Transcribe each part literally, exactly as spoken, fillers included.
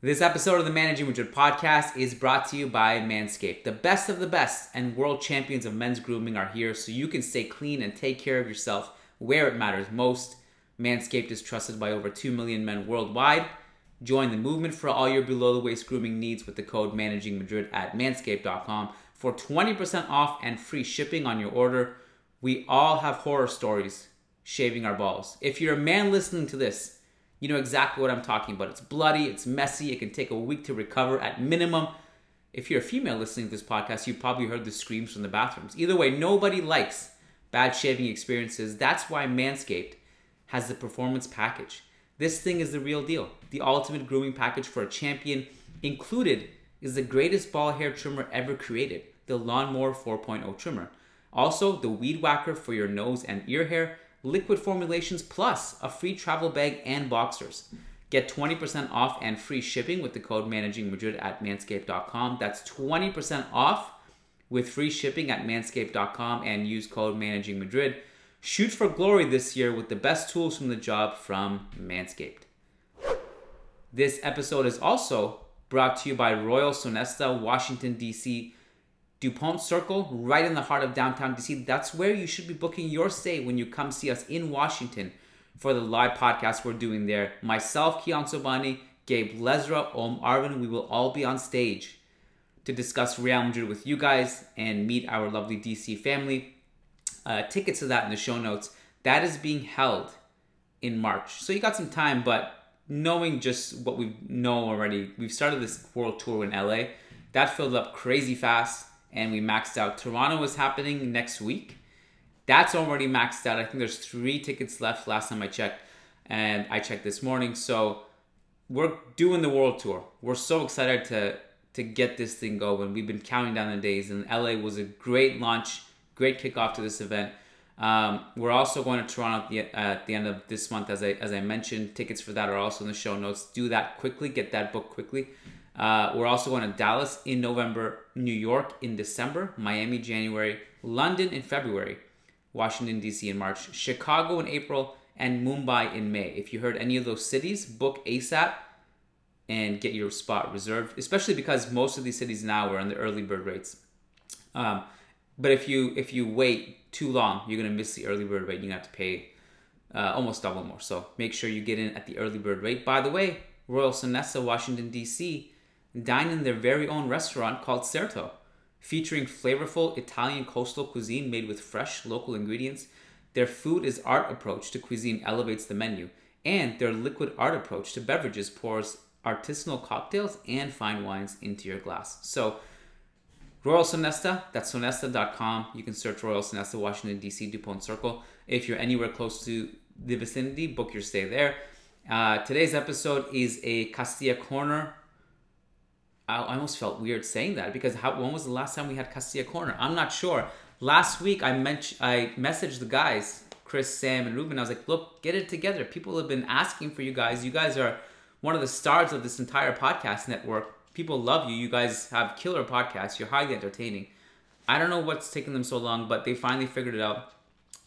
This episode of the Managing Madrid Podcast is brought to you by Manscaped. The best of the best and world champions of men's grooming are here so you can stay clean and take care of yourself where it matters most. Manscaped is trusted by over two million men worldwide. Join the movement for all your below-the-waist grooming needs with the code managing madrid at manscaped dot com for twenty percent off and free shipping on your order. We all have horror stories shaving our balls. If you're a man listening to this, you know exactly what I'm talking about. It's bloody, it's messy, it can take a week to recover at minimum. If you're a female listening to this podcast, you probably heard the screams from the bathrooms. Either way, nobody likes bad shaving experiences. That's why Manscaped has the performance package. This thing is the real deal. The ultimate grooming package for a champion. Included is the greatest ball hair trimmer ever created, the Lawnmower four point oh trimmer. Also, the Weed Whacker for your nose and ear hair, liquid formulations, plus a free travel bag and boxers. Get twenty percent off and free shipping with the code managing madrid at manscaped dot com. That's twenty percent off with free shipping at manscaped dot com and use code managing madrid. Shoot for glory this year with the best tools from the job from Manscaped. This episode is also brought to you by Royal Sonesta Washington D C, DuPont Circle, right in the heart of downtown D C. That's where you should be booking your stay when you come see us in Washington for the live podcast we're doing there. Myself, Kian Sobhani, Gabe Lezra, Om Arvin, we will all be on stage to discuss Real Madrid with you guys and meet our lovely D C family. Uh, tickets to that in the show notes. That is being held in March. So you got some time, but knowing just what we know already, we've started this world tour in L A. That filled up crazy fast. And we maxed out. Toronto is happening next week. That's already maxed out. I think there's three tickets left last time I checked. And I checked this morning. So we're doing the world tour. We're so excited to, to get this thing going. We've been counting down the days. And L A was a great launch. Great kickoff to this event. Um, we're also going to Toronto at the, uh, at the end of this month. As I, as I mentioned, tickets for that are also in the show notes. Do that quickly. Get that booked quickly. Uh, we're also going to Dallas in November, New York in December, Miami January, London in February, Washington D C in March, Chicago in April, and Mumbai in May. If you heard any of those cities, book ASAP and get your spot reserved, especially because most of these cities now are on the early bird rates. Um, but if you if you wait too long, you're going to miss the early bird rate. You're going to have to pay uh, almost double more. So make sure you get in at the early bird rate. By the way, Royal Sonesta, Washington D C, dine in their very own restaurant called Certo, featuring flavorful Italian coastal cuisine made with fresh local ingredients. Their food is art approach to cuisine elevates the menu, and their liquid art approach to beverages pours artisanal cocktails and fine wines into your glass. So Royal Sonesta, that's sonesta dot com. You can search Royal Sonesta, Washington D C, DuPont Circle. If you're anywhere close to the vicinity, book your stay there. Uh, today's episode is a Castilla Corner. I almost felt weird saying that because how, when was the last time we had Castilla Corner? I'm not sure. Last week, I men- I messaged the guys, Chris, Sam, and Ruben. I was like, look, get it together. People have been asking for you guys. You guys are one of the stars of this entire podcast network. People love you. You guys have killer podcasts. You're highly entertaining. I don't know what's taking them so long, but they finally figured it out.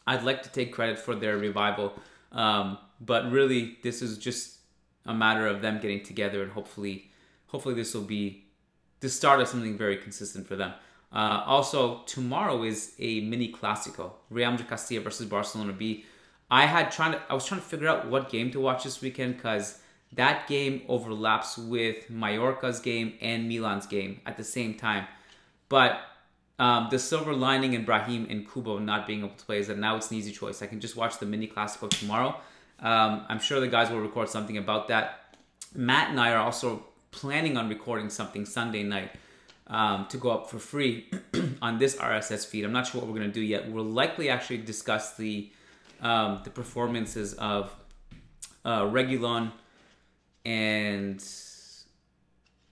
I'd like to take credit for their revival. Um, but really, this is just a matter of them getting together and hopefully... Hopefully this will be the start of something very consistent for them. Uh, also, tomorrow is a mini Clásico, Real Madrid Castilla versus Barcelona B. I had trying to, I was trying to figure out what game to watch this weekend because that game overlaps with Mallorca's game and Milan's game at the same time. But um, the silver lining in Brahim and Kubo not being able to play is that now it's an easy choice. I can just watch the mini Clásico tomorrow. Um, I'm sure the guys will record something about that. Matt and I are also planning on recording something Sunday night um, to go up for free on this R S S feed. I'm not sure what we're going to do yet. We'll likely actually discuss the um, the performances of uh, Reguilon and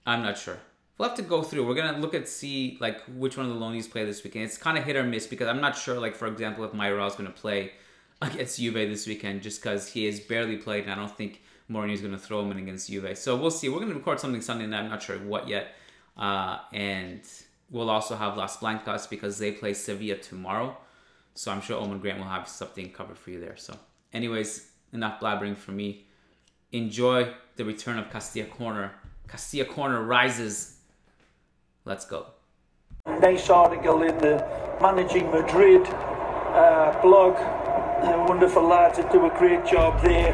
I'm not sure. We'll have to go through. We're going to look at see like which one of the loanies play this weekend. It's kind of hit or miss because I'm not sure, like for example, if Mayoral is going to play against Juve this weekend just because he has barely played and I don't think Mourinho's going to throw him in against Juve. So we'll see. We're going to record something Sunday night. I'm not sure what yet. Uh, and we'll also have Las Blancas because they play Sevilla tomorrow. So I'm sure Oman Grant will have something covered for you there. So anyways, enough blabbering for me. Enjoy the return of Castilla Corner Castilla Corner rises. Let's go. Nice article in the Managing Madrid uh, blog. Uh, wonderful lads that do a great job there.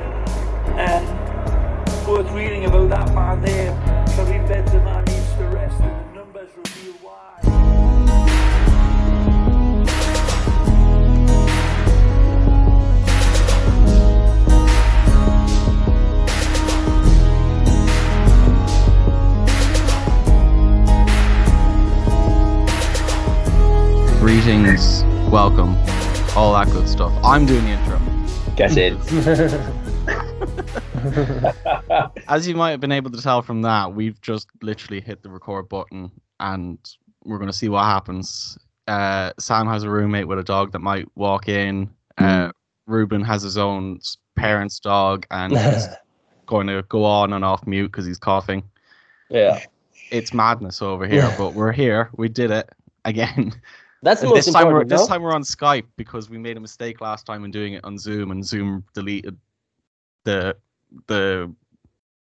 And worth reading about that man there. Karim Benzema needs the rest. The numbers reveal why. Greetings, welcome, all that good stuff. I'm doing the intro. Guess it. As you might have been able to tell from that, we've just literally hit the record button and we're going to see what happens. Uh, Sam has a roommate with a dog that might walk in. Uh, Ruben has his own parents' dog and is going to go on and off mute because he's coughing. Yeah. It's madness over here, but we're here. We did it again. That's the most important. This time we're on Skype because we made a mistake last time in doing it on Zoom, and Zoom deleted the the.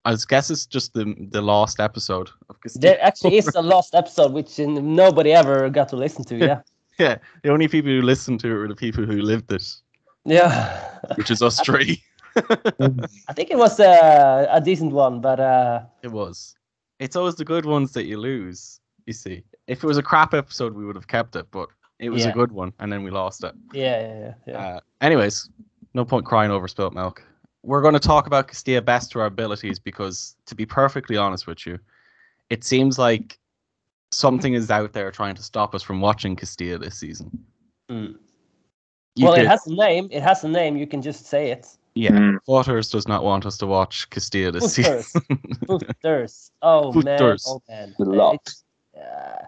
I guess it's just the the last episode of Castilla. There actually is a lost episode which nobody ever got to listen to. Yeah. Yeah, the only people who listened to it were the people who lived it. Yeah. Which is us three. I think it was uh, a decent one, but uh... it was. It's always the good ones that you lose. You see, if it was a crap episode, we would have kept it, but it was yeah. a good one, and then we lost it. Yeah, yeah, yeah. yeah. Uh, anyways, no point crying over spilt milk. We're going to talk about Castilla best to our abilities because, to be perfectly honest with you, it seems like something is out there trying to stop us from watching Castilla this season. Mm. Well, could... it has a name. It has a name. You can just say it. Yeah, mm. Footters does not want us to watch Castilla this Footters. season. Footters. Oh, Footters. man. Oh, man. Uh,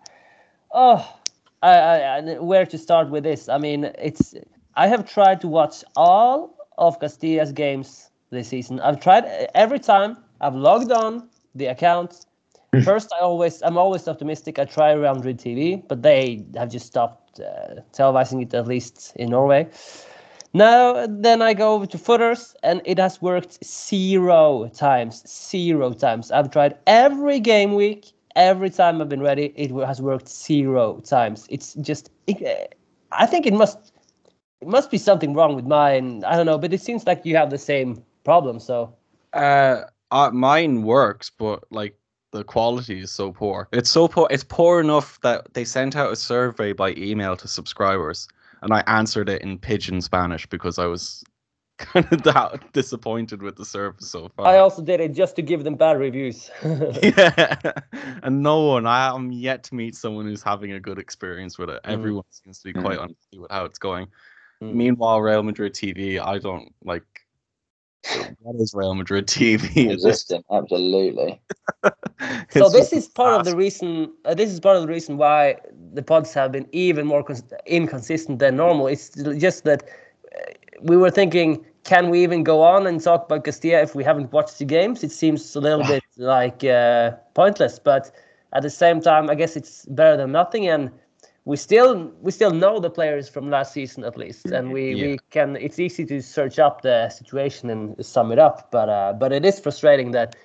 oh, I, I, I, where to start with this? I mean, it's. I have tried to watch all of Castilla's games this season. I've tried every time. I've logged on the account. First, I always, I'm always optimistic. I try Real Madrid T V, but they have just stopped uh, televising it, at least in Norway. Now, then I go over to Footters, and it has worked zero times. Zero times. I've tried every game week. Every time I've been ready, it has worked zero times. It's just, it, I think it must, it must be something wrong with mine. I don't know, but it seems like you have the same problem. So, uh, uh mine works, but like the quality is so poor. It's so poor. It's poor enough that they sent out a survey by email to subscribers, and I answered it in pidgin Spanish because I was kind of that disappointed with the service so far. I also did it just to give them bad reviews. Yeah, and no one. I am yet to meet someone who's having a good experience with it. Mm. Everyone seems to be quite mm. unhappy with how it's going. Mm. Meanwhile, Real Madrid T V, I don't like. What is Real Madrid T V? Existing, absolutely. So this is part fast. of the reason. Uh, this is part of the reason why the pods have been even more cons- inconsistent than normal. It's just that. Uh, We were thinking, can we even go on and talk about Castilla if we haven't watched the games? It seems a little bit like uh, pointless, but at the same time, I guess it's better than nothing. And we still we still know the players from last season at least, and we, yeah. we can. It's easy to search up the situation and sum it up, but uh, but it is frustrating that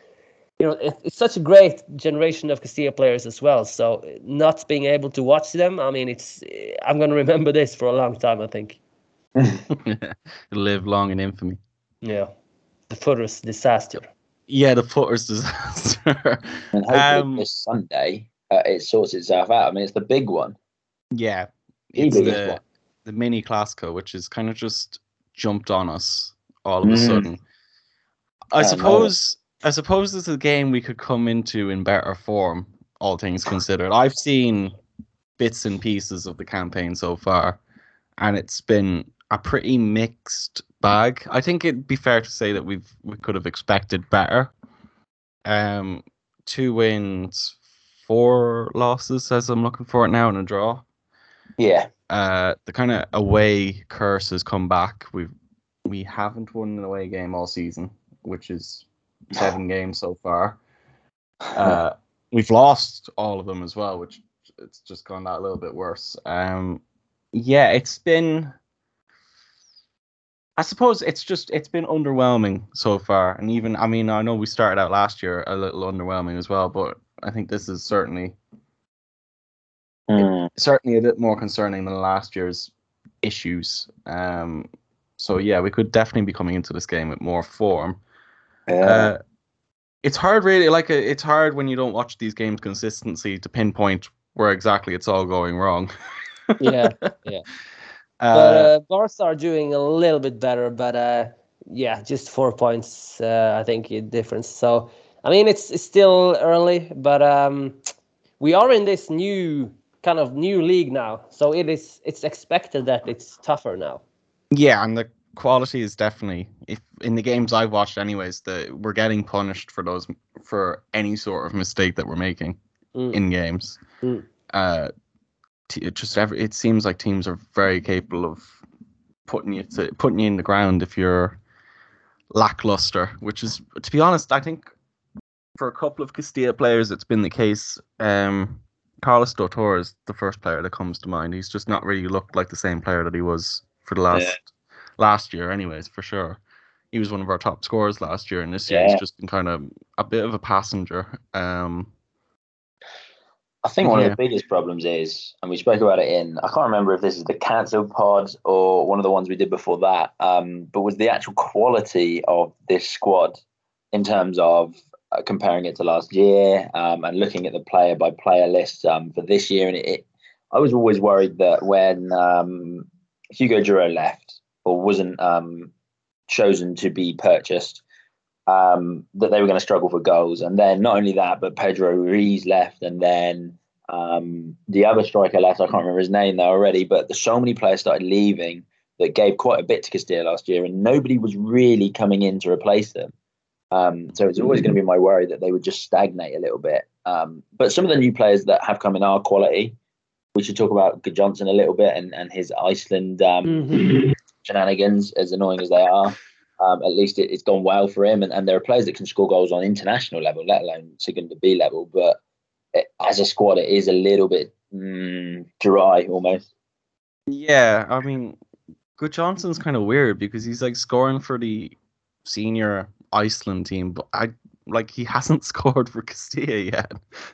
you know it, it's such a great generation of Castilla players as well. So not being able to watch them, I mean, it's I'm going to remember this for a long time, I think. Live long in infamy. Yeah, the Footters disaster. Yeah, the Footters disaster. And hopefully um, this Sunday uh, it sorts itself out. I mean, it's the big one. Yeah, it's the, one. the mini Clasico, which is kind of just jumped on us all of mm. a sudden. I, I suppose. Know. I suppose this is a game we could come into in better form, all things considered. I've seen bits and pieces of the campaign so far, and it's been a pretty mixed bag. I think it'd be fair to say that we've we could have expected better. Um, two wins, four losses, as I'm looking for it now, and a draw. Yeah. Uh, the kind of away curse has come back. We've we haven't won an away game all season, which is seven games so far. Uh, we've lost all of them as well, which it's just gone that little bit worse. Um, yeah, it's been. I suppose it's just, it's been underwhelming so far. And even, I mean, I know we started out last year a little underwhelming as well, but I think this is certainly, mm. certainly a bit more concerning than last year's issues. Um, so, yeah, we could definitely be coming into this game with more form. Yeah. Uh, it's hard, really, like, it's hard when you don't watch these games consistently to pinpoint where exactly it's all going wrong. yeah, yeah. Uh, but uh, Barca are doing a little bit better, but uh, yeah, just four points, uh, I think, difference. So, I mean, it's, it's still early, but um, we are in this new kind of new league now, so it is it's expected that it's tougher now. Yeah, and the quality is definitely, if in the games I've watched, anyways, that we're getting punished for those for any sort of mistake that we're making mm. in games. Mm. Uh, It just every, it seems like teams are very capable of putting you to, putting you in the ground if you're lackluster, which is, to be honest, I think for a couple of Castilla players it's been the case. Um, Carlos Doutor is the first player that comes to mind. He's just not really looked like the same player that he was for the last yeah. last year, anyways, for sure. He was one of our top scorers last year, and this yeah. year he's just been kind of a bit of a passenger. Um, I think one yeah. of the biggest problems is, and we spoke about it in, I can't remember if this is the cancelled pod or one of the ones we did before that, um, but was the actual quality of this squad in terms of uh, comparing it to last year um, and looking at the player by player list um, for this year. And it, it, I was always worried that when um, Hugo Duro left or wasn't um, chosen to be purchased, Um, that they were going to struggle for goals. And then not only that, but Pedro Ruiz left, and then um, the other striker left. I can't remember his name now already, but there's so many players started leaving that gave quite a bit to Castilla last year, and nobody was really coming in to replace them. Um, so it's always going to be my worry that they would just stagnate a little bit. Um, but some of the new players that have come in are quality. We should talk about Good Johnson a little bit and, and his Iceland um, mm-hmm. shenanigans, as annoying as they are. Um, at least it, it's gone well for him, and, and there are players that can score goals on international level, let alone Segunda B level. But it, as a squad, it is a little bit mm, dry almost. Yeah, I mean, Good Johnson's kind of weird because he's like scoring for the senior Iceland team, but I like he hasn't scored for Castilla yet.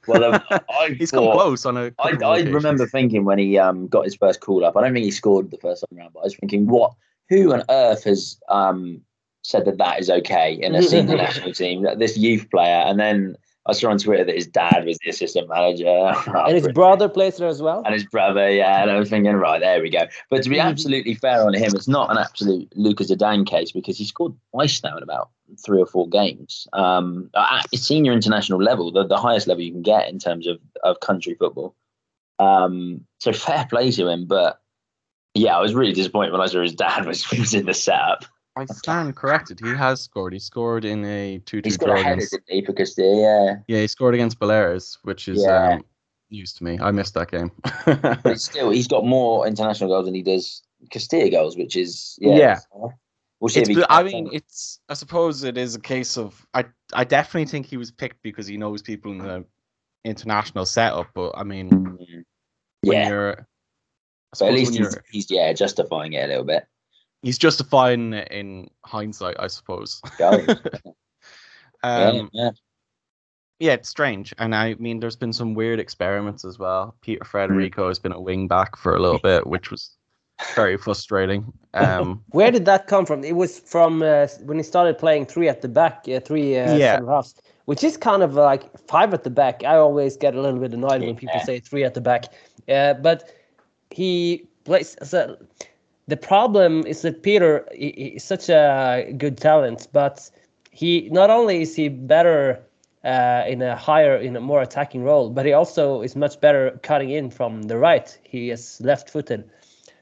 Well, um, I he's thought, come close on a. I, I remember thinking when he um, got his first call up. I don't think he scored the first time round, but I was thinking, what? Who on earth has? Um, said that that is okay in a senior national team, this youth player. And then I saw on Twitter that his dad was the assistant manager. And his brother plays there as well. And his brother, yeah. And I was thinking, right, there we go. But to be absolutely fair on him, it's not an absolute Lucas Zidane case because he scored twice now in about three or four games. Um, at senior international level, the, the highest level you can get in terms of, of country football. Um, so fair play to him. But, yeah, I was really disappointed when I saw his dad was, was in the setup. I stand corrected. He has scored. He scored in a two-two He's got a header, didn't he, for Castilla, yeah. Yeah, he scored against Baleares, which is yeah. um, news to me. I missed that game. But still, he's got more international goals than he does Castilla goals, which is yeah. yeah. We'll see if he I mean, it's. I suppose it is a case of. I I definitely think he was picked because he knows people in the international setup. But I mean, mm-hmm. when yeah. you're, so at least he's, he's yeah justifying it a little bit. He's justifying it in hindsight, I suppose. um, yeah, yeah. yeah, it's strange. And I mean, there's been some weird experiments as well. Peter Federico mm. has been a wing back for a little bit, which was very frustrating. Um, Where did that come from? It was from uh, when he started playing three at the back, uh, three uh, yeah. center halves, which is kind of like five at the back. I always get a little bit annoyed yeah. when people say three at the back. Uh, but he plays... So, the problem is that Peter is such a good talent, but he not only is he better uh, in a higher, in a more attacking role, but he also is much better cutting in from the right. He is left-footed,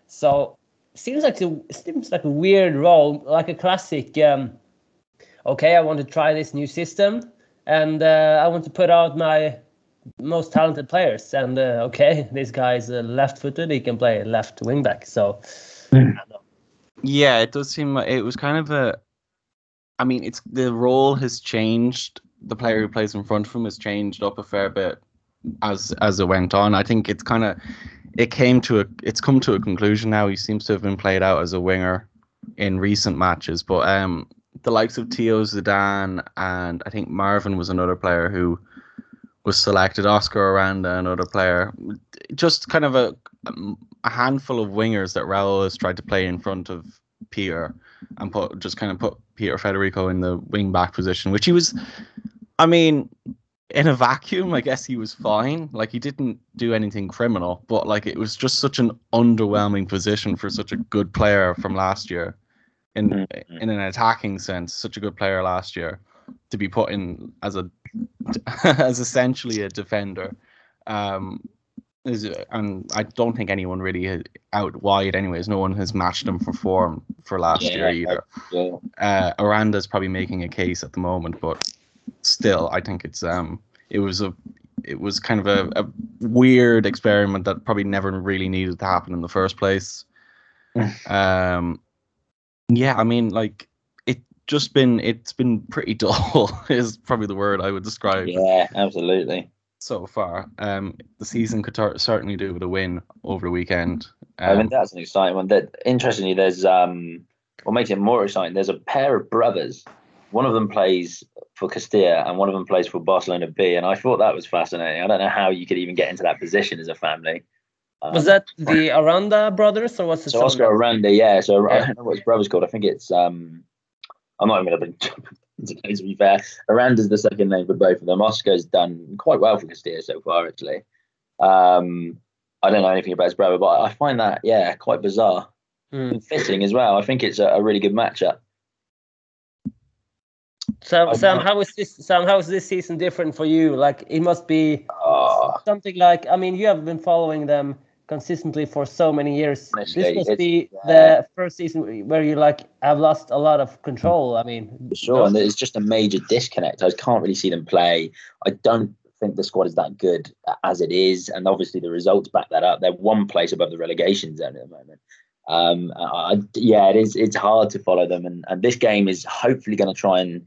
so seems like a, seems like a weird role, like a classic. Um, okay, I want to try this new system, and uh, I want to put out my most talented players. And uh, okay, this guy is uh, left-footed; he can play left wing back. So. Yeah, it does seem like it was kind of a. I mean, it's the role has changed. The player who plays in front of him has changed up a fair bit as as it went on. I think it's kind of it came to a. It's come to a conclusion now. He seems to have been played out as a winger in recent matches. But um, the likes of Teo Zidane and I think Marvin was another player who was selected. Oscar Aranda, another player. Just kind of a, a handful of wingers that Raul has tried to play in front of Peter and put just kind of put Peter Federico in the wing back position, which he was, I mean, in a vacuum, I guess he was fine. Like, he didn't do anything criminal, but like, it was just such an underwhelming position for such a good player from last year in in an attacking sense, such a good player last year to be put in as a as essentially a defender. Um, and I don't think anyone really out wide anyways. No one has matched him for form for last yeah, year either. Yeah. Uh, Aranda's probably making a case at the moment, but still, I think it's um, it was a, it was kind of a, a weird experiment that probably never really needed to happen in the first place. um, yeah, I mean, like it just been, it's been pretty dull is probably the word I would describe. Yeah, absolutely. So far, um, the season could tar- certainly do with a win over the weekend. Um, I mean, that's an exciting one. That interestingly, there's um, what makes it more exciting. There's a pair of brothers. One of them plays for Castilla and one of them plays for Barcelona B, and I thought that was fascinating. I don't know how you could even get into that position as a family. Um, was that the Aranda brothers, or what's it? So Oscar Aranda, yeah. So yeah. I don't know what his brother's called. I think it's. Um, I'm not even going to to be fair. Aranda's the second name for both of them. Oscar's done quite well for Castilla so far, actually. Um, I don't know anything about his brother, but I find that yeah quite bizarre, mm. and fitting as well. I think it's a, a really good matchup. Sam, Sam, how is this? Sam, how is this season different for you? Like, it must be oh. something like. I mean, you have been following them consistently for so many years. Honestly, this must be uh, the first season where you like have lost a lot of control. I mean, sure, and it's just a major disconnect. I can't really see them play. I don't think the squad is that good as it is, and obviously the results back that up. They're one place above the relegation zone at the moment. Um, I, yeah, it is. It's hard to follow them, and, and this game is hopefully going to try and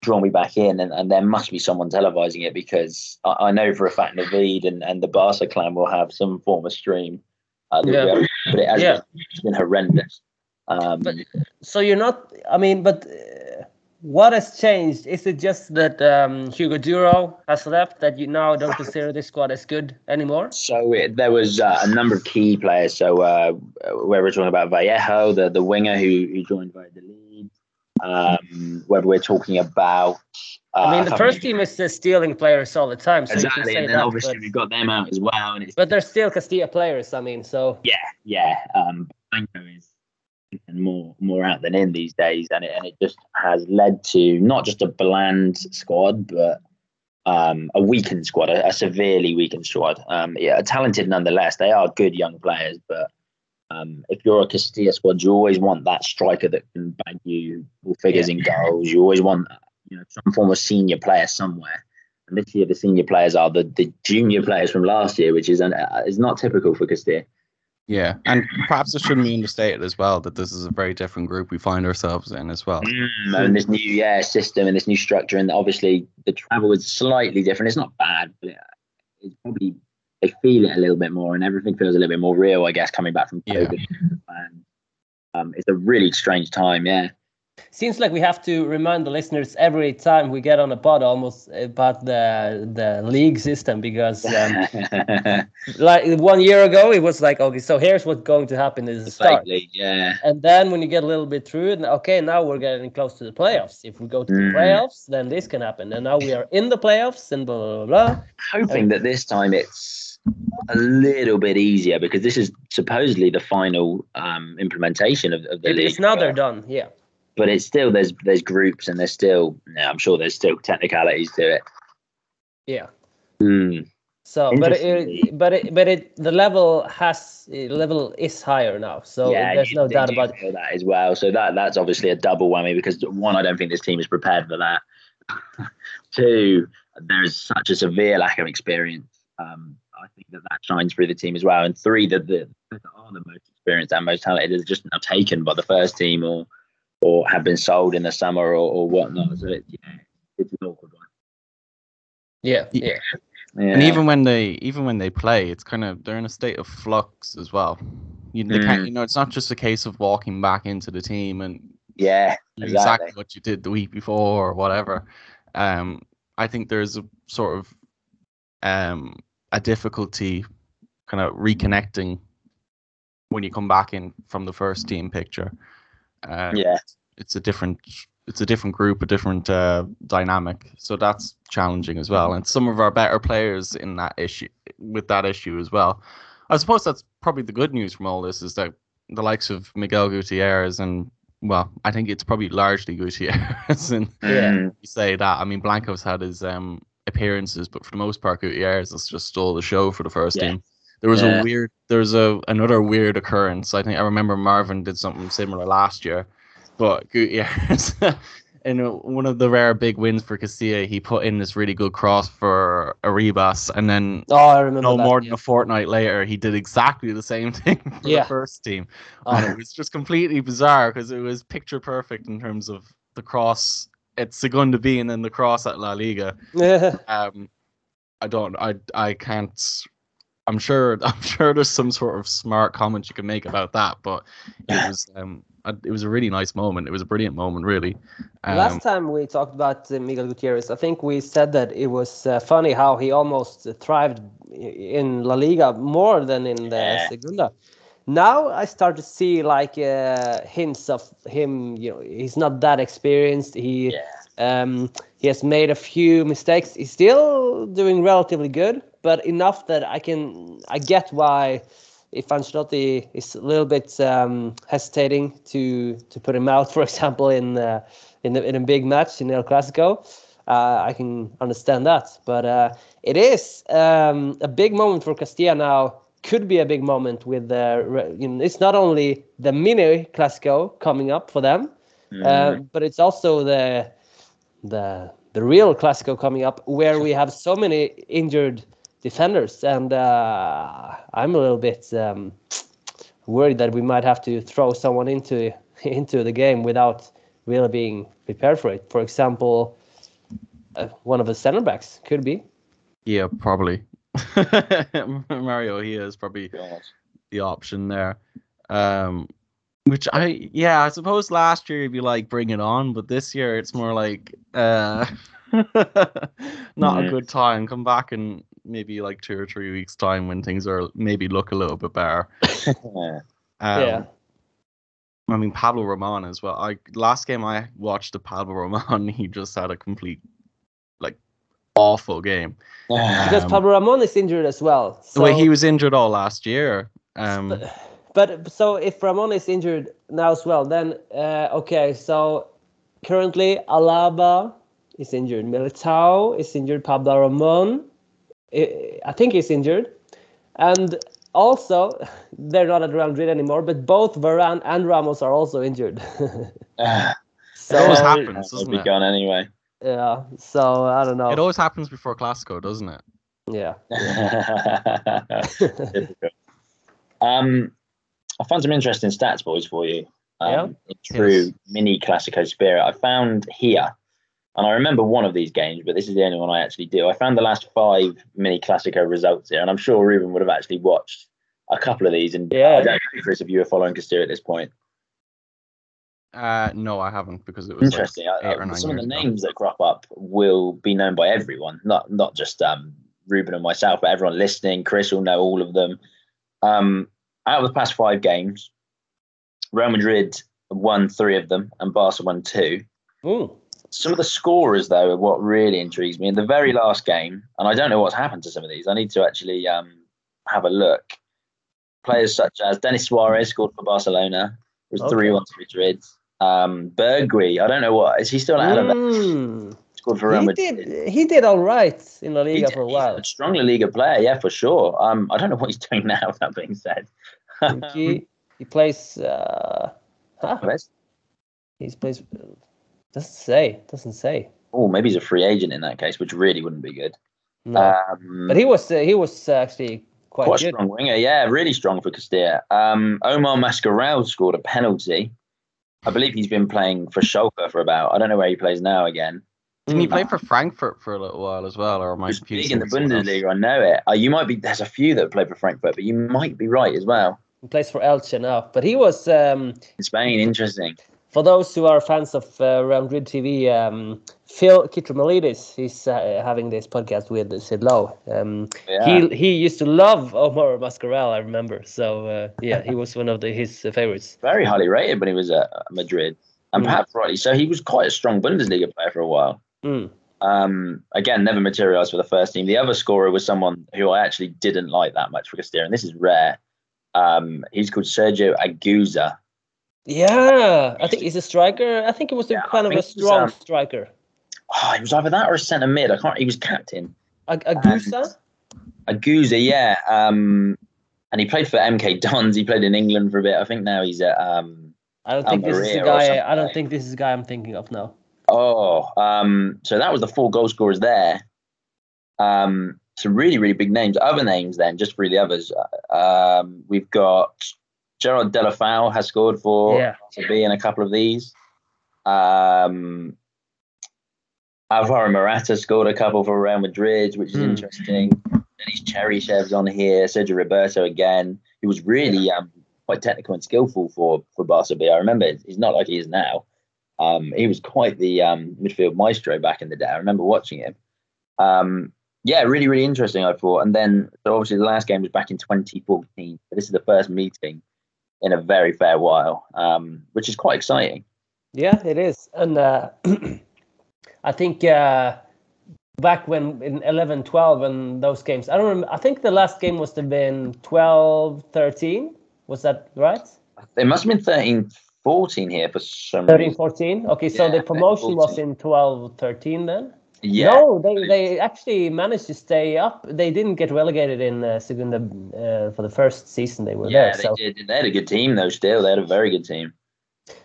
draw me back in, and, and there must be someone televising it, because I, I know for a fact Navid and, and the Barca clan will have some form of stream. Uh, yeah. But it has yeah. been, it's been horrendous. Um, but, so you're not, I mean, but uh, what has changed? Is it just that um, Hugo Duro has left, that you now don't consider this squad as good anymore? So it, there was uh, a number of key players. So uh, where we're talking about Vallejo, the, the winger who, who joined via the league. Um, whether we're talking about, uh, I mean, the first team is just stealing players all the time. So exactly, and then that, obviously but, we've got them out as well. And it's, but they're still Castilla players. I mean, so yeah, yeah. Um, Blanco is more more out than in these days, and it and it just has led to not just a bland squad, but um, a weakened squad, a, a severely weakened squad. Um, yeah, talented nonetheless. They are good young players, but. Um, if you're a Castilla squad, you always want that striker that can bag you all figures yeah. in goals. You always want, you know, some form of senior player somewhere. And this year, the senior players are the, the junior players from last year, which is an, uh, is not typical for Castilla. Yeah, and perhaps it shouldn't be understated as well that this is a very different group we find ourselves in as well. Mm, and this new yeah system and this new structure, and obviously the travel is slightly different. It's not bad, but it's probably. They feel it a little bit more, and everything feels a little bit more real, I guess, coming back from COVID. Yeah. Um, it's a really strange time, yeah. Seems like we have to remind the listeners every time we get on a pod almost about the the league system, because um, like one year ago, it was like, okay, so here's what's going to happen is the start. Yeah. And then when you get a little bit through it, okay, now we're getting close to the playoffs. If we go to mm. the playoffs, then this can happen. And now we are in the playoffs and blah, blah, blah. Hoping and, that this time it's a little bit easier, because this is supposedly the final um, implementation of, of the it, league. It's now they're done, yeah. But it's still there's there's groups, and there's still yeah, I'm sure there's still technicalities to it. Yeah. Mm. So, but it, but it, but it the level has level is higher now. So yeah, there's you, no doubt about it. That as well. So that that's obviously a double whammy, because one, I don't think this team is prepared for that. Two, there is such a severe lack of experience. Um, I think that that shines through the team as well. And three, that the that are the most experienced and most talented are just now taken by the first team, or or have been sold in the summer, or, or whatnot. So it, yeah, it's an awkward one. Yeah, yeah, yeah. And even when they even when they play, it's kind of they're in a state of flux as well. You, they mm. can't, you know, it's not just a case of walking back into the team and yeah, exactly. exactly what you did the week before or whatever. Um, I think there's a sort of um, a difficulty kind of reconnecting when you come back in from the first team picture. Um, yeah, it's a different, it's a different group, a different uh, dynamic. So that's challenging as well. And some of our better players in that issue with that issue as well. I suppose that's probably the good news from all this is that the likes of Miguel Gutierrez and, well, I think it's probably largely Gutierrez. And yeah. you say that. I mean, Blanco's had his um, appearances, but for the most part, Gutierrez has just stole the show for the first yeah. team. There was yeah. a weird, there was a, another weird occurrence. I think I remember Marvin did something similar last year, but Gutierrez, in one of the rare big wins for Castilla, he put in this really good cross for Arribas, and then oh, I remember no that, more than yeah. a fortnight later, he did exactly the same thing for yeah. the first team. Oh. And it was just completely bizarre because it was picture perfect in terms of the cross at Segunda B and then the cross at La Liga. Yeah. Um, I don't, I, I can't. I'm sure I'm sure there's some sort of smart comment you can make about that, but it was um, a, it was a really nice moment. It was a brilliant moment, really. Um, Last time we talked about uh, Miguel Gutierrez, I think we said that it was uh, funny how he almost uh, thrived in La Liga more than in the yeah. Segunda. Now I start to see like uh, hints of him. You know, he's not that experienced. He yeah. um, he has made a few mistakes. He's still doing relatively good. But enough that I can, I get why if Ancelotti is a little bit um, hesitating to to put him out, for example, in uh, in, the, in a big match in El Clasico, uh, I can understand that. But uh, it is um, a big moment for Castilla now. Could be a big moment with the. You know, it's not only the mini Clasico coming up for them, mm. uh, but it's also the the the real Clasico coming up, where we have so many injured defenders, and uh, I'm a little bit um, worried that we might have to throw someone into into the game without really being prepared for it. For example, uh, one of the center backs could be. Yeah, probably. Mario here is probably the option there. Um, which I, yeah, I suppose last year you'd be like, bring it on, but this year it's more like uh, not a good time. Come back and. Maybe like two or three weeks time when things are maybe look a little bit better. um, yeah. I mean Pablo Roman as well. I last game I watched the Pablo Roman, he just had a complete like awful game. Yeah. Um, because Pablo Roman is injured as well. So well, he was injured all last year. Um, but, but so if Ramon is injured now as well, then uh, okay. So currently Alaba is injured, Militao is injured, Pablo Roman. I think he's injured, and also they're not at Real Madrid anymore. But both Varane and Ramos are also injured. uh, so it always happens, doesn't it? Be gone anyway. Yeah. So I don't know. It always happens before Clasico, doesn't it? Yeah. um, I found some interesting stats, boys, for you. Um, yeah. True yes. mini Clasico spirit. I found here. And I remember one of these games, but this is the only one I actually do. I found the last five mini Clasico results here, and I'm sure Ruben would have actually watched a couple of these. And yeah, I don't know, Chris, if you were following Castilla at this point. Uh, no, I haven't, because it was interesting. Like eight I, I, or nine some years of the names ago. That crop up will be known by everyone, not not just um, Ruben and myself, but everyone listening. Chris will know all of them. Um, out of the past five games, Real Madrid won three of them, and Barca won two. Ooh. Some of the scorers, though, are what really intrigues me. In the very last game, and I don't know what's happened to some of these. I need to actually um, have a look. Players such as Denis Suarez scored for Barcelona. It was three one to Madrid. Um, Bergui, I don't know what. Is he still out of it? Scored for Real Madrid. He did, he did all right in La Liga did, for a while. He's a strong La Liga player, yeah, for sure. Um, I don't know what he's doing now, that being said. he, he plays... Uh, huh? He plays... Doesn't say. Doesn't say. Oh, maybe he's a free agent in that case, which really wouldn't be good. No. Um, but he was uh, he was actually quite, quite good. A strong winger, yeah, really strong for Castilla. Um, Omar Mascarell scored a penalty. I believe he's been playing for Schalke for about. I don't know where he plays now again. Didn't he play for Frankfurt for a little while as well? Or am I confusing? Big in the Bundesliga, I know it. Uh, you might be. There's a few that have played for Frankfurt, but you might be right as well. He plays for Elche now, but he was um, in Spain. Interesting. For those who are fans of uh, Real Madrid T V, um, Phil Kitramelidis, he's uh, having this podcast with Sid Lowe. Um, yeah. He he used to love Omar Mascarell, I remember. So uh, yeah, he was one of the, his uh, favorites. Very highly rated when he was at Madrid, and mm. perhaps rightly so. He was quite a strong Bundesliga player for a while. Mm. Um, again, never materialised for the first team. The other scorer was someone who I actually didn't like that much for Castilla, and this is rare. Um, he's called Sergio Aguza. Yeah, I think he's a striker. I think he was yeah, kind I of a strong was, um, striker. Oh, he was either that or a centre mid. I can't. He was captain. Aguza? Aguza, yeah. Um, and he played for M K Dons. He played in England for a bit. I think now he's at. Um, I don't think Almeria this is the guy. I don't think this is the guy I'm thinking of now. Oh, um, so that was the four goal scorers there. Um, some really, really big names. Other names then, just through the others. Um, we've got. Gerard Delafau has scored for yeah. to be in a couple of these. Um, Alvaro Morata scored a couple for Real Madrid, which is mm. interesting. And he's Cheryshev on here. Sergio Roberto again. He was really um, quite technical and skillful for, for Barca B. I remember he's not like he is now. Um, he was quite the um, midfield maestro back in the day. I remember watching him. Um, yeah, really, really interesting, I thought. And then, so obviously, the last game was back in twenty fourteen. But this is the first meeting in a very fair while, um, which is quite exciting. Yeah, it is. And uh, I think uh, back when in eleven twelve and those games, I don't remember, I think the last game must have been twelve thirteen. Was that right? It must have been thirteen fourteen here for some reason. thirteen fourteen? Okay, so yeah, the promotion was in twelve thirteen then? Yeah. No, they, they actually managed to stay up. They didn't get relegated in uh, Segunda uh, for the first season they were yeah, there. Yeah, they so. did. They had a good team, though, still. They had a very good team.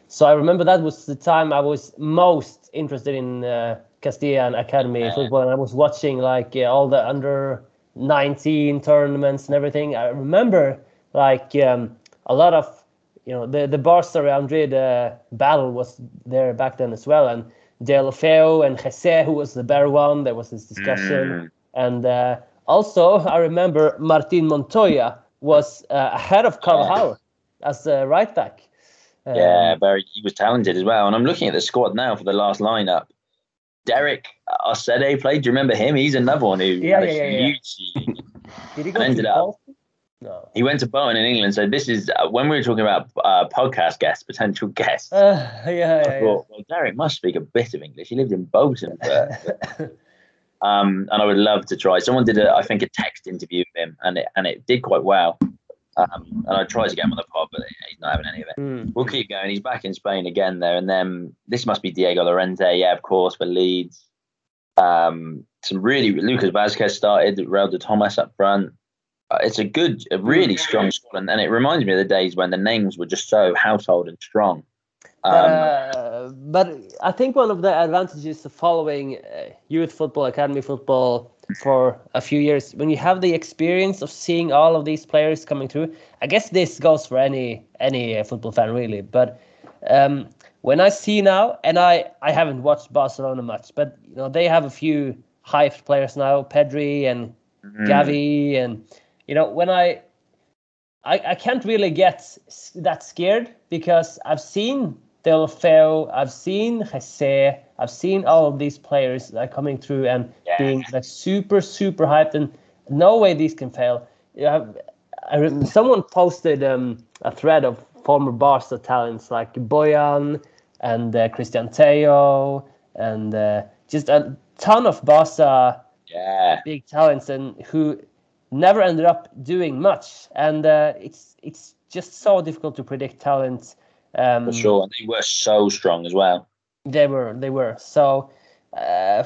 So I remember that was the time I was most interested in uh, Castilla Academy yeah. football. And I was watching, like, yeah, all the under nineteen tournaments and everything. I remember, like, um, a lot of, you know, the, the Barca Real Madrid uh, battle was there back then as well. And De La Feo and Jesse, who was the better one, there was this discussion. Mm. And uh, also, I remember Martin Montoya was uh, ahead of Carvajal yeah. as a right back. Um, yeah, very, he was talented as well. And I'm looking at the squad now for the last lineup. Derek Arcede played. Do you remember him? He's another one who yeah, had yeah, a yeah, huge yeah. Did he go ended to up. Bolton? No. He went to Bolton in England. So this is uh, when we were talking about uh, podcast guests, potential guests. Uh, yeah, I yeah, thought, yeah. well, Derek must speak a bit of English. He lived in Bolton. But, um, and I would love to try. Someone did, a, I think, a text interview with him, and it and it did quite well. Um, and I tried to get him on the pod, but he's not having any of it. Mm. We'll keep going. He's back in Spain again, though. And then this must be Diego Llorente. Yeah, of course, for Leeds. Um, some really, Lucas Vazquez started, Raul de Tomas up front. It's a good, a really strong squad, and, and it reminds me of the days when the names were just so household and strong. Um, uh, but I think one of the advantages of following uh, youth football, academy football for a few years, when you have the experience of seeing all of these players coming through, I guess this goes for any any uh, football fan really. But um, when I see now, and I, I haven't watched Barcelona much, but you know they have a few hyped players now, Pedri and mm-hmm. Gavi and. You know, when I, I, I can't really get that scared because I've seen Del Feo, I've seen Jesse, I've seen all of these players that are coming through and yeah. being like super, super hyped, and no way these can fail. You know, I, I, someone posted um, a thread of former Barca talents like Boyan and uh, Cristian Teo and uh, just a ton of Barca yeah. big talents and who... never ended up doing much, and uh, it's it's just so difficult to predict talent. Um, For sure, and they were so strong as well. They were, they were. So, uh,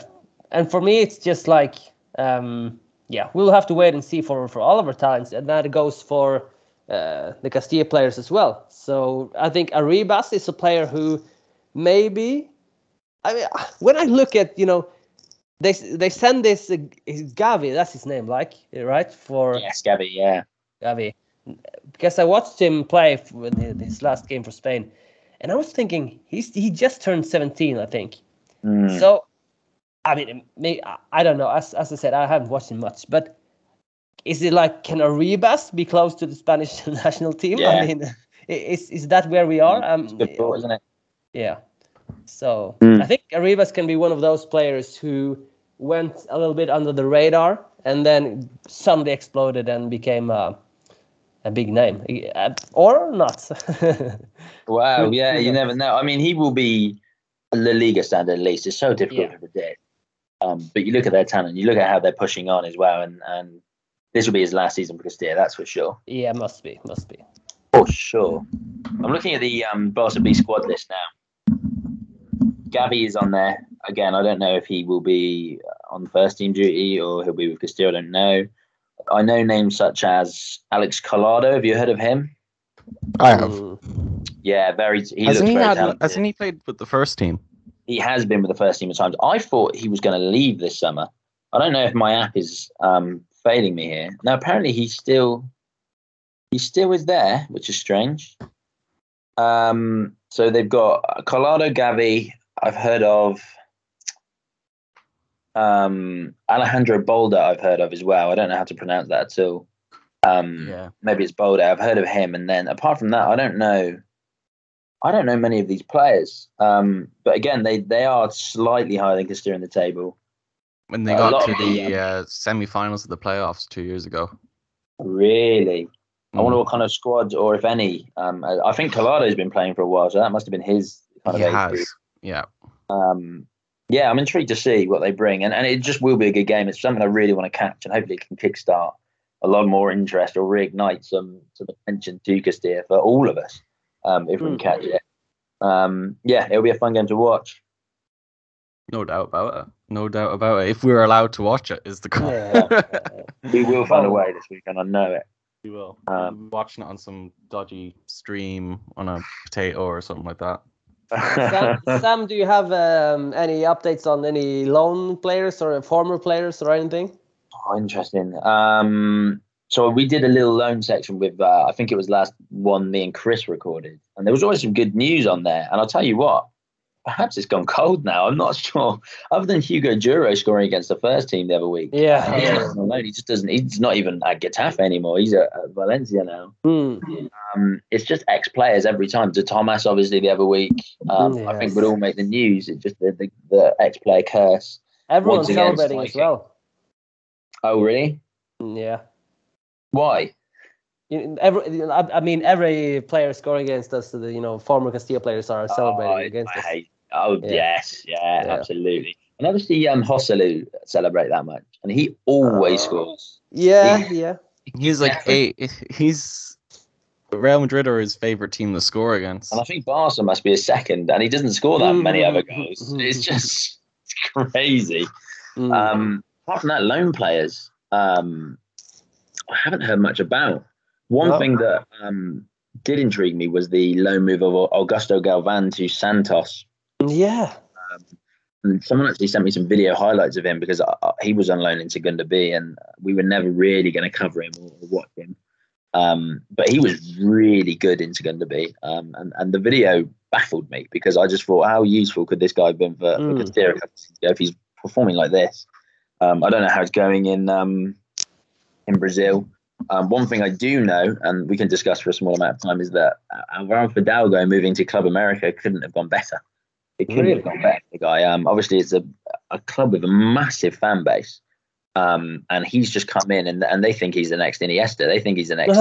and for me, it's just like, um, yeah, we'll have to wait and see for, for all of our talents, and that goes for uh, the Castilla players as well. So I think Arribas is a player who maybe, I mean, when I look at, you know, They they send this uh, Gavi, that's his name, like right for yes Gavi yeah Gavi, because I watched him play for his last game for Spain, and I was thinking he's he just turned seventeen, I think. Mm. So, I mean, I don't know. As as I said, I haven't watched him much, but is it like, can Arribas be close to the Spanish national team? Yeah. I mean, is is that where we are? Um, it's good goal, isn't it? Yeah. So mm. I think Arribas can be one of those players who went a little bit under the radar and then suddenly exploded and became uh, a big name, or not. Wow, yeah, you never know. I mean, he will be a La Liga standard at least. It's so difficult yeah. to predict. Um, but you look at their talent, you look at how they're pushing on as well, and, and this will be his last season for Castilla, that's for sure. Yeah, must be, must be. For sure. I'm looking at the um, Barca B squad list now. Gavi is on there. Again, I don't know if he will be on first team duty or he'll be with Castilla, I don't know. I know names such as Alex Collado. Have you heard of him? I have. Yeah, very. He hasn't, he very had, hasn't he played with the first team? He has been with the first team at times. I thought he was going to leave this summer. I don't know if my app is um, failing me here. Now, apparently, he still he still is there, which is strange. Um, so they've got Collado, Gavi. I've heard of. Um, Alejandro Bolder, I've heard of as well. I don't know how to pronounce that at all. Um, yeah. Maybe it's Bolder. I've heard of him. And then apart from that, I don't know. I don't know many of these players. Um, but again, they, they are slightly higher than Castilla in the table. When they uh, got to the uh, semi-finals of the playoffs two years ago. Really? Mm. I wonder what kind of squad, or if any. Um, I think Collado's been playing for a while, so that must have been his kind of age group. Yeah. Um, Yeah, I'm intrigued to see what they bring. And and it just will be a good game. It's something I really want to catch, and hopefully it can kickstart a lot more interest or reignite some, some attention to Castilla for all of us, um, if mm. we can catch it. Um, yeah, it'll be a fun game to watch. No doubt about it. No doubt about it. If we're allowed to watch it, is the call. Yeah, yeah. We will find a way this weekend. I know it. We will. Um, we'll be watching it on some dodgy stream on a potato or something like that. Sam, Sam, do you have um, any updates on any loan players or former players or anything? Oh, interesting. Um, so we did a little loan section with, uh, I think it was last one me and Chris recorded. And there was always some good news on there. And I'll tell you what, perhaps it's gone cold now. I'm not sure. Other than Hugo Duro scoring against the first team the other week. Yeah. He, yeah. he just doesn't, he's not even at Getafe anymore. He's at, at Valencia now. Mm. Um, it's just ex-players every time. De Thomas, obviously, the other week. Um, yes. I think would all make the news. It's just the, the, the ex-player curse. Everyone's celebrating as well. Oh, really? Yeah. Why? You, every, I, I mean, every player scoring against us, the you know, former Castilla players are celebrating oh, I, against I us. Hate Oh, yeah. yes. Yeah, yeah, absolutely. And obviously, um, Hosselu celebrate that much. And he always uh, scores. Yeah, he, yeah. He's like, yeah. a, he's Real Madrid or his favourite team to score against. And I think Barca must be his second. And he doesn't score that mm. many other goals. It's just it's crazy. Mm. Um, apart from that, loan players, um, I haven't heard much about. One oh. thing that um, did intrigue me was the loan move of Augusto Galvan to Santos. Yeah. Um, and someone actually sent me some video highlights of him because I, I, he was on loan in Segunda B and we were never really going to cover him or, or watch him. Um, but he was really good in Segunda B. Um, and, and the video baffled me because I just thought, how useful could this guy have been for, mm. for Castilla if he's performing like this? Um, I don't know how it's going in um, in Brazil. Um, one thing I do know, and we can discuss for a small amount of time, is that Alvaro Fidalgo moving to Club America couldn't have gone better. It couldn't really? have gone better, the guy. Um, obviously, it's a, a club with a massive fan base, um, and he's just come in, and and they think he's the next Iniesta. They think he's the next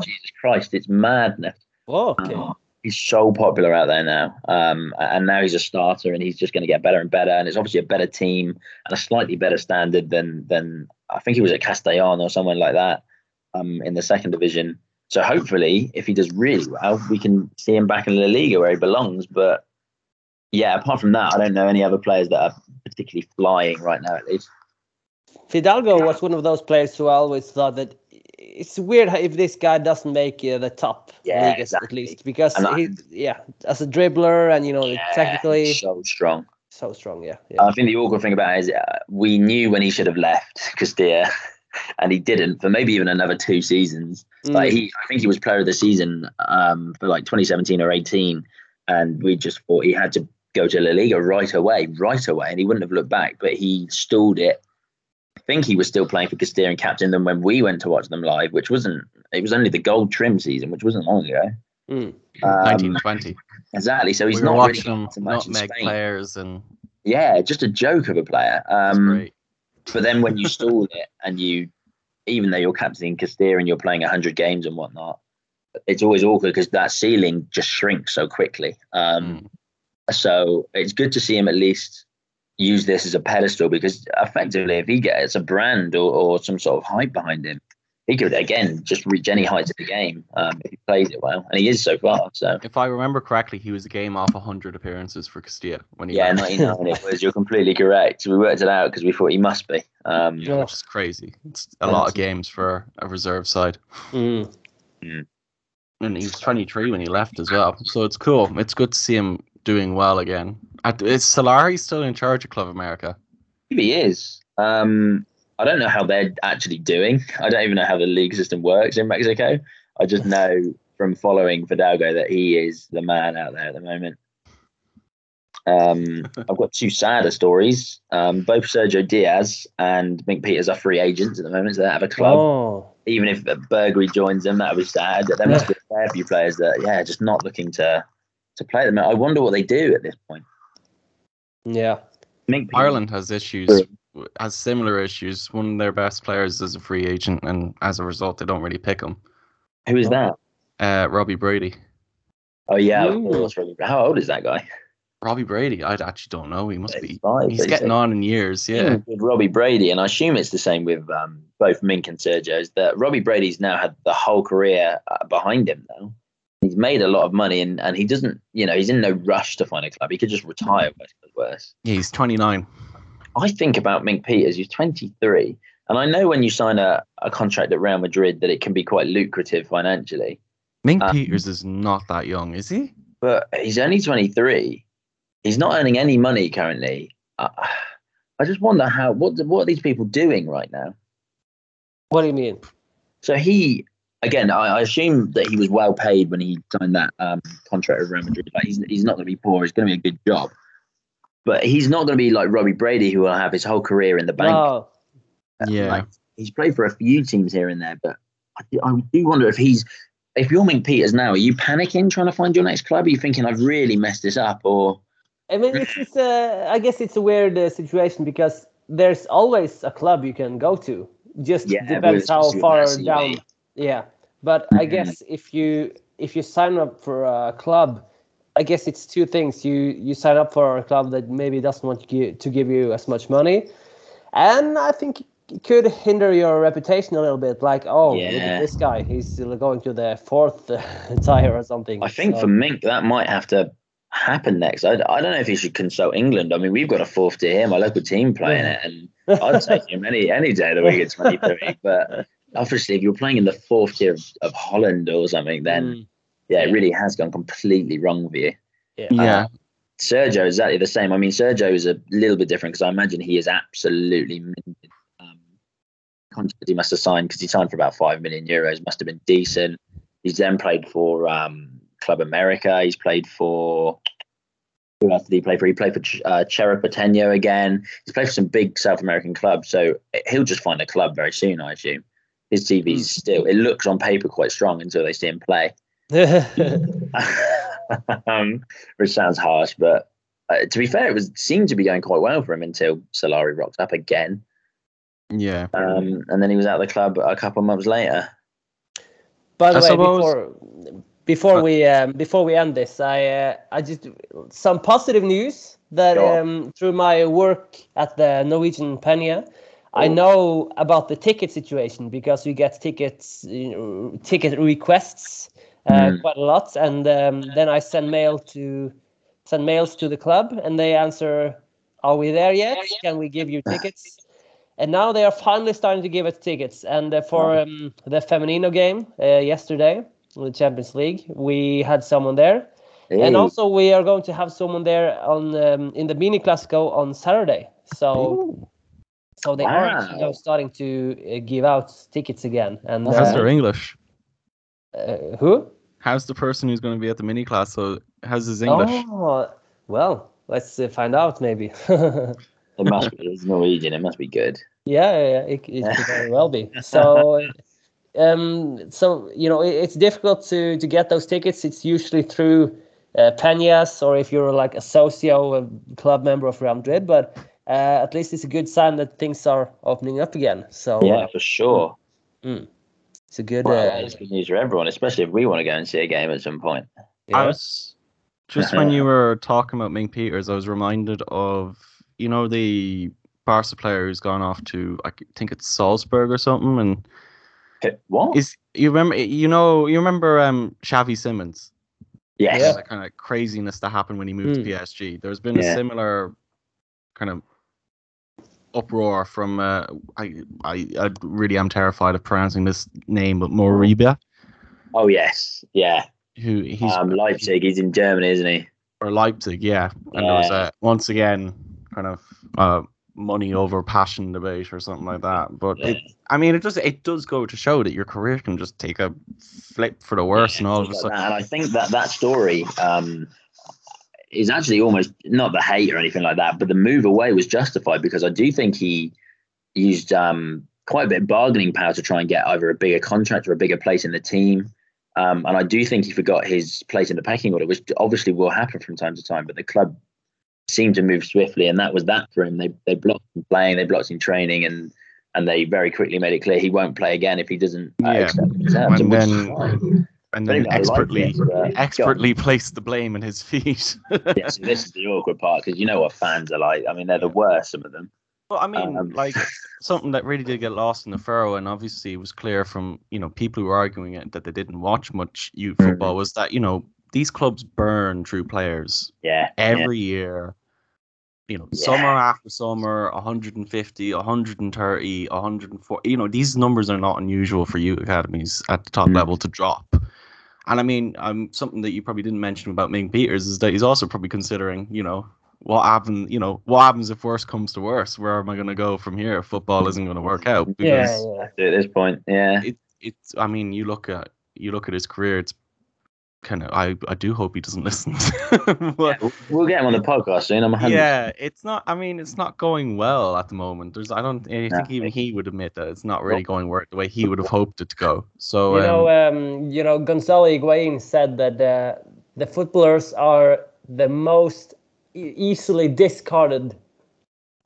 Jesus Christ. It's madness. Oh, okay. um, he's so popular out there now, um, and now he's a starter, and he's just going to get better and better. And it's obviously a better team and a slightly better standard than than I think he was at Castellón or somewhere like that um, in the second division. So hopefully, if he does really well, we can see him back in La Liga where he belongs. But yeah, apart from that, I don't know any other players that are particularly flying right now, at least. Fidalgo was one of those players who I always thought that it's weird if this guy doesn't make uh, the top yeah, leagues, exactly. at least. Because, he, yeah, as a dribbler and, you know, yeah, technically... so strong. So strong, yeah, yeah. I think the awkward thing about it is uh, we knew when he should have left Castilla, and he didn't for maybe even another two seasons. Mm. Like he, I think he was player of the season um, for like twenty seventeen or eighteen, and we just thought he had to go to La Liga right away, right away, and he wouldn't have looked back, but he stalled it. think he was still playing for Castilla and captain them when we went to watch them live, which wasn't, it was only the gold trim season, which wasn't long ago. Mm. Um, nineteen twenty. Exactly. So he's we not watching really them, not make players and yeah, just a joke of a player. Um, great. But then when you stall it and you, even though you're captaining Castilla and you're playing one hundred games and whatnot, it's always awkward because that ceiling just shrinks so quickly. Um, mm. So it's good to see him at least use this as a pedestal, because effectively if he gets a brand or, or some sort of hype behind him, he could, again, just reach any height of the game um, if he plays it well. And he is so far. So if I remember correctly, he was a game off one hundred appearances for Castilla. When he yeah, ninety-nine it was. You're completely correct. We worked it out because we thought he must be. Um, yeah, which is crazy. It's a lot of games for a reserve side. Mm. Mm. And he was twenty-three when he left as well. So it's cool. It's good to see him doing well again. Is Solari still in charge of Club America? Maybe he is. Um... I don't know how they're actually doing. I don't even know how the league system works in Mexico. I just know from following Fidalgo that he is the man out there at the moment. Um, I've got two sadder stories. Um, both Sergio Diaz and Mink Peters are free agents at the moment, so they have a club. Oh. Even if Bergerie joins them, that would be sad. There must be a fair few players that, yeah, just not looking to, to play them. I wonder what they do at this point. Yeah. Mink Peters. Ireland has issues. Has similar issues. One of their best players is a free agent, and as a result, they don't really pick him. Who is that? Uh, Robbie Brady. Oh yeah, Robbie. How old is that guy? Robbie Brady. I actually don't know. He must it's be. Five, he's getting six. On in years. Yeah. With Robbie Brady, and I assume it's the same with um, both Mink and Sergio. Is that Robbie Brady's now had the whole career uh, behind him now. He's made a lot of money, and, and he doesn't. You know, he's in no rush to find a club. He could just retire. Worse. Yeah, he's twenty-nine. I think about Mink Peters, he's twenty-three. And I know when you sign a, a contract at Real Madrid that it can be quite lucrative financially. Mink um, Peters is not that young, is he? But he's only twenty-three. He's not earning any money currently. Uh, I just wonder how what what are these people doing right now? What do you mean? So he, again, I, I assume that he was well paid when he signed that um, contract with Real Madrid. Like he's, he's not going to be poor. It's going to be a good job. But he's not going to be like Robbie Brady, who will have his whole career in the bank. No. Yeah, like, he's played for a few teams here and there, but I do, I do wonder if he's. If you're Mink Peters now, are you panicking trying to find your next club? Are you thinking I've really messed this up? Or I mean, it's just, uh, I guess it's a weird uh, situation because there's always a club you can go to. Just yeah, depends how far down. Yeah, but mm-hmm. I guess if you if you sign up for a club. I guess it's two things. You you sign up for a club that maybe doesn't want to give, to give you as much money, and I think it could hinder your reputation a little bit. Like, oh, yeah. Look at this guy. He's going to the fourth uh, tier or something. I think so. For Mink, that might have to happen next. I, I don't know if he should consult England. I mean, we've got a fourth tier here, my local team playing yeah. it, and I'd take him any, any day of the week at twenty-three. But obviously, if you're playing in the fourth tier of, of Holland or something, then... Mm. Yeah, it really has gone completely wrong for you. Yeah. yeah. Um, Sergio is exactly the same. I mean, Sergio is a little bit different because I imagine he is absolutely minted. Um, contract he must have signed because he signed for about five million euros, must have been decent. He's then played for um, Club America. He's played for, who else did he play for? He played for uh, Cheripatenyo again. He's played for some big South American clubs. So he'll just find a club very soon, I assume. His T V's mm. still, it looks on paper quite strong until they see him play. um, which sounds harsh, but uh, to be fair, it was seemed to be going quite well for him until Solari rocked up again. Yeah, um, and then he was out of the club a couple of months later. By the I way, suppose... before before uh, we um, before we end this, I uh, I just some positive news that um, through my work at the Norwegian Penny. I know about the ticket situation because we get tickets, you know, ticket requests uh, mm. quite a lot, and um, then I send mail to send mails to the club, and they answer, "Are we there yet? Can we give you tickets?" And now they are finally starting to give us tickets. And uh, for um, the Femenino game uh, yesterday, in the Champions League, we had someone there, hey. And also we are going to have someone there on um, in the Mini Clasico on Saturday. So. Ooh. So they wow. are actually now starting to uh, give out tickets again. And uh, how's their English? Uh, who? How's the person who's going to be at the mini class? So how's his English? Oh, well, let's uh, find out maybe. It must be it's Norwegian. It must be good. Yeah, yeah, it, it could very well be. So, um, so you know, it, it's difficult to to get those tickets. It's usually through uh, Peñas, or if you're like a socio a club member of Real Madrid. But uh, at least it's a good sign that things are opening up again. So yeah, uh, for sure. Mm, it's a good. Well, uh, it's good news for everyone, especially if we want to go and see a game at some point. Yeah. I was just when you were talking about Ming Peters, I was reminded of you know the Barca player who's gone off to I think it's Salzburg or something. And what is you remember? You know you remember um, Xavi Simons? Yes. Yeah. That kind of craziness that happened when he moved mm. to P S G. There's been yeah. a similar kind of uproar from uh, I, I I really am terrified of pronouncing this name, but Moribia. Oh yes, yeah. Who he's um, Leipzig? He's in Germany, isn't he? Or Leipzig, yeah. And yeah. there was a, once again kind of. Uh, money over passion debate or something like that, but yeah. it, I mean it does it does go to show that your career can just take a flip for the worse yeah, and all of a sudden. And I think that that story um is actually almost not the hate or anything like that, but the move away was justified because I do think he used um quite a bit of bargaining power to try and get either a bigger contract or a bigger place in the team, um and I do think he forgot his place in the pecking order, which obviously will happen from time to time, but the club seemed to move swiftly, and that was that for him. They they blocked him playing, they blocked him training, and and they very quickly made it clear he won't play again if he doesn't uh, yeah. accept the terms. And, and then, and then expertly like expertly placed the blame at his feet. Yeah, so this is the awkward part, because you know what fans are like. I mean, they're the worst, some of them. Well, I mean, um, like something that really did get lost in the furrow, and obviously it was clear from you know people who were arguing it that they didn't watch much youth mm-hmm. football, was that you know these clubs burn through players yeah, every yeah. year. You know, yeah. summer after summer, one hundred fifty, one hundred thirty, one hundred forty. You know, these numbers are not unusual for youth academies at the top mm. level to drop. And I mean, um, something that you probably didn't mention about Ming Peters is that he's also probably considering, you know, what happens. You know, what happens if worse comes to worse? Where am I going to go from here? If football isn't going to work out. Because yeah, yeah. At this point, yeah. It, it's. I mean, you look at you look at his career. It's kind of, I, I do hope he doesn't listen. But, yeah, we'll get him on the podcast soon. I'm one hundred percent. Yeah, it's not. I mean, it's not going well at the moment. There's, I don't. I think no. even he would admit that it's not really going where, the way he would have hoped it to go. So you um, know, um, you know, Gonzalo Higuain said that uh, the footballers are the most e- easily discarded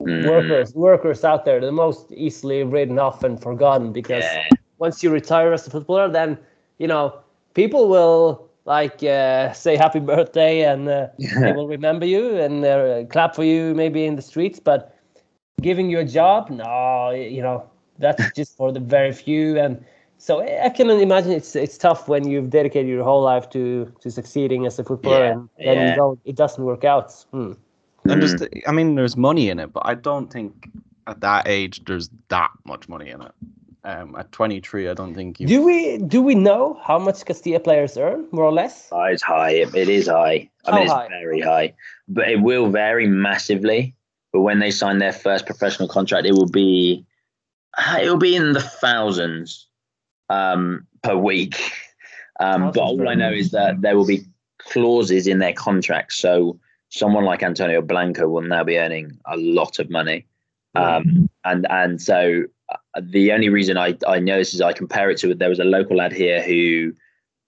mm. workers workers out there, the most easily written off and forgotten. Because yeah. once you retire as a footballer, then you know people will. Like uh, say happy birthday, and uh, yeah. they will remember you and uh, clap for you maybe in the streets. But giving you a job, no, you know that's just for the very few. And so I can imagine it's it's tough when you've dedicated your whole life to, to succeeding as a footballer, yeah. and then yeah. you don't, it doesn't work out. Hmm. I'm just, I mean, there's money in it, but I don't think at that age there's that much money in it. Um, at twenty-three, I don't think you... Do we do we know how much Castilla players earn, more or less? Oh, it's high. It, it is high. I how mean, it's high? Very high. But it will vary massively. But when they sign their first professional contract, it will be it will be in the thousands um, per week. Um, but all I know is that there will be clauses in their contracts. So someone like Antonio Blanco will now be earning a lot of money. Um, and and so... The only reason I, I know this is I compare it to, there was a local lad here who,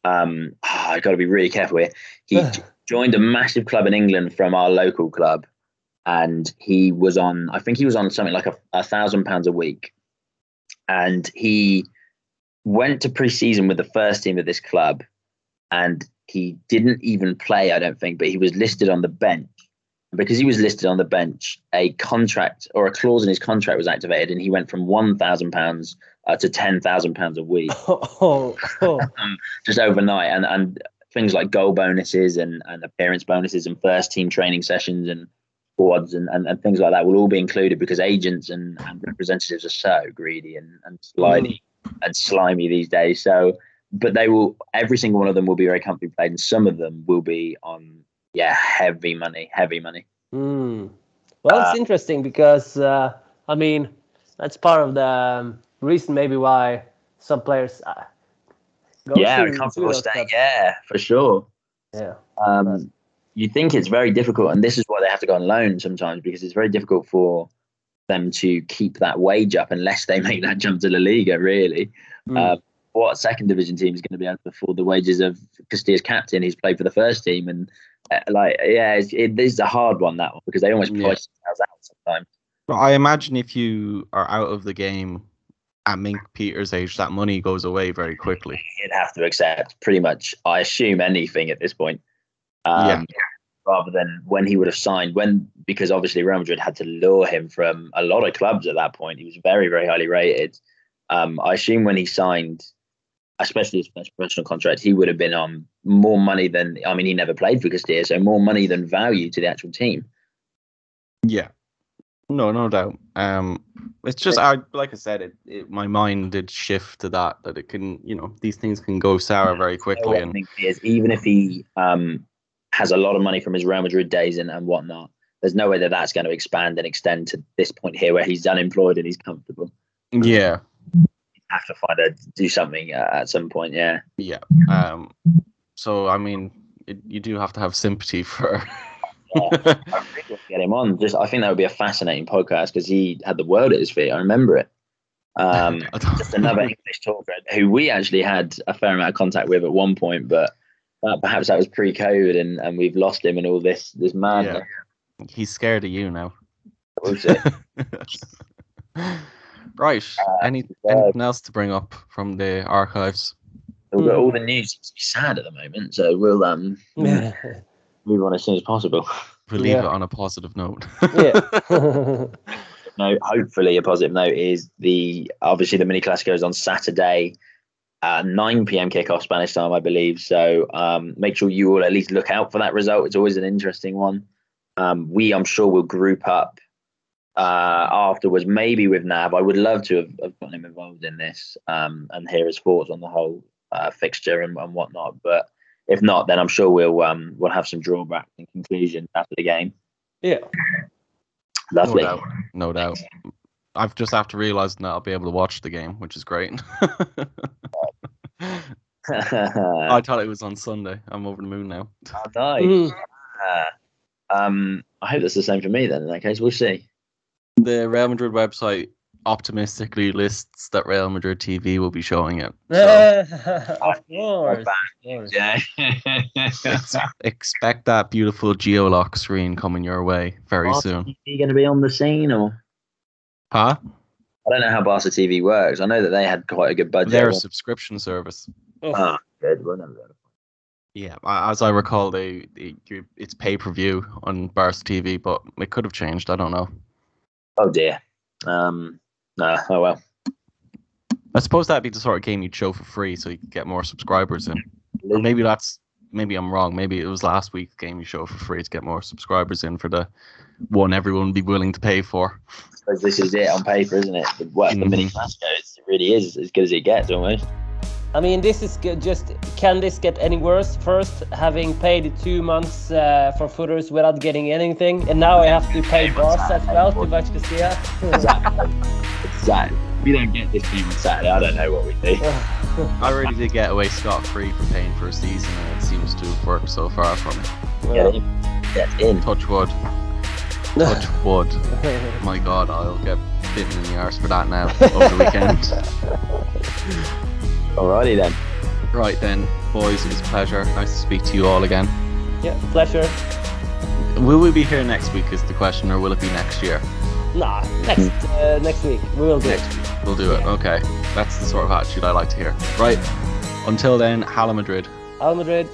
um, oh, I got to be really careful here. He joined a massive club in England from our local club, and he was on, I think he was on something like a, a thousand pounds a week. And he went to pre-season with the first team of this club, and he didn't even play, I don't think, but he was listed on the bench. Because he was listed on the bench, a contract or a clause in his contract was activated, and he went from one thousand pounds uh, to ten thousand pounds a week. Oh, oh. Just overnight. And, and things like goal bonuses and, and appearance bonuses and first team training sessions and squads and, and, and things like that will all be included, because agents and, and representatives are so greedy and, and slimy mm. and slimy these days. So, but they will, every single one of them will be very comfortably played, and some of them will be on. Yeah, heavy money, heavy money. Mm. Well, uh, it's interesting because, uh, I mean, that's part of the um, reason maybe why some players uh, go yeah, to... Yeah, comfortable staying, yeah, for sure. Yeah. Um, you think it's very difficult, and this is why they have to go on loan sometimes, because it's very difficult for them to keep that wage up unless they make that jump to La Liga, really. Mm. Uh, what second division team is going to be able to afford the wages of Castilla's captain who's played for the first team? And uh, like, yeah, it's, it is a hard one, that one, because they almost yeah. price themselves out sometimes. But I imagine if you are out of the game at Mink Peter's age, that money goes away very quickly. You'd have to accept pretty much, I assume, anything at this point. Um, yeah. Rather than when he would have signed, when because obviously Real Madrid had to lure him from a lot of clubs at that point. He was very, very highly rated. Um, I assume when he signed, especially his first professional contract, he would have been on more money than, I mean, he never played for Castilla, so more money than value to the actual team. Yeah, no, no doubt. Um, it's just, I like I said, it, it my mind did shift to that, that it can, you know, these things can go sour very quickly. And I think is, even if he... Um, has a lot of money from his Real Madrid days and, and whatnot. There's no way that that's going to expand and extend to this point here where he's unemployed and he's comfortable. Yeah. Have to find a, do something uh, at some point, yeah. Yeah. Um, so, I mean, it, you do have to have sympathy for... yeah. I really want to get him on. Just, I think that would be a fascinating podcast because he had the world at his feet. I remember it. Um, just another English talker who we actually had a fair amount of contact with at one point, but Uh, perhaps that was pre-COVID and, and we've lost him and all this this madness. Yeah. He's scared of you now. Right. Uh, Any, uh, anything else to bring up from the archives? All, all the news seems to be sad at the moment, so we'll um yeah. move on as soon as possible. We'll leave yeah. it on a positive note. yeah. No, hopefully a positive note is the obviously the Mini Clasico is on Saturday. Uh, nine p.m. kickoff Spanish time, I believe. So um, make sure you all at least look out for that result. It's always an interesting one. Um, we, I'm sure, will group up uh, afterwards, maybe with Nav. I would love to have, have gotten him involved in this um, and hear his thoughts on the whole uh, fixture and, and whatnot. But if not, then I'm sure we'll um, we'll have some drawbacks and conclusions after the game. Yeah, lovely. No doubt. No doubt. I've just have to realise that I'll be able to watch the game, which is great. I thought it was on Sunday. I'm over the moon now. Oh, nice. Mm. Uh, um, I hope that's the same for me then. In that case, we'll see. The Real Madrid website optimistically lists that Real Madrid T V will be showing it. So. of course. Yeah. Expect that beautiful geolock screen coming your way very Are soon. Are you going to be on the scene or? Huh? I don't know how Barca T V works. I know that they had quite a good budget. They're a subscription service. Oh, oh good. We'll never go to yeah, as I recall, they, they it's pay-per-view on Barca T V, but it could have changed. I don't know. Oh, dear. Um, nah, oh, well. I suppose that'd be the sort of game you'd show for free so you could get more subscribers in. Or maybe that's... Maybe I'm wrong. Maybe it was last week's game you show for free to get more subscribers in for the one everyone would be willing to pay for. This is it on paper, isn't it? The, work, the mm-hmm. Mini Clasico, it really is as good as it gets, almost. I mean, this is just, can this get any worse? First, having paid two months uh, for Footters without getting anything, and now I have to pay Barca as well to watch Castilla. Exactly. Exactly. If we don't get this team on Saturday, I don't know what we do. I really did get away scot-free for paying for a season, and it seems to have worked so far for me. Get in. Get in. Touch wood. Touch wood. My God, I'll get bitten in the arse for that now over the weekend. Alrighty then. Right then, boys, it's a pleasure. Nice to speak to you all again. Yeah, pleasure. Will we be here next week is the question, or will it be next year? Nah, next uh, next week. We will do next it. Week. We'll do it. Yeah. Okay. That's the sort of attitude I like to hear. Right. Until then, Hala Madrid. Hala Madrid.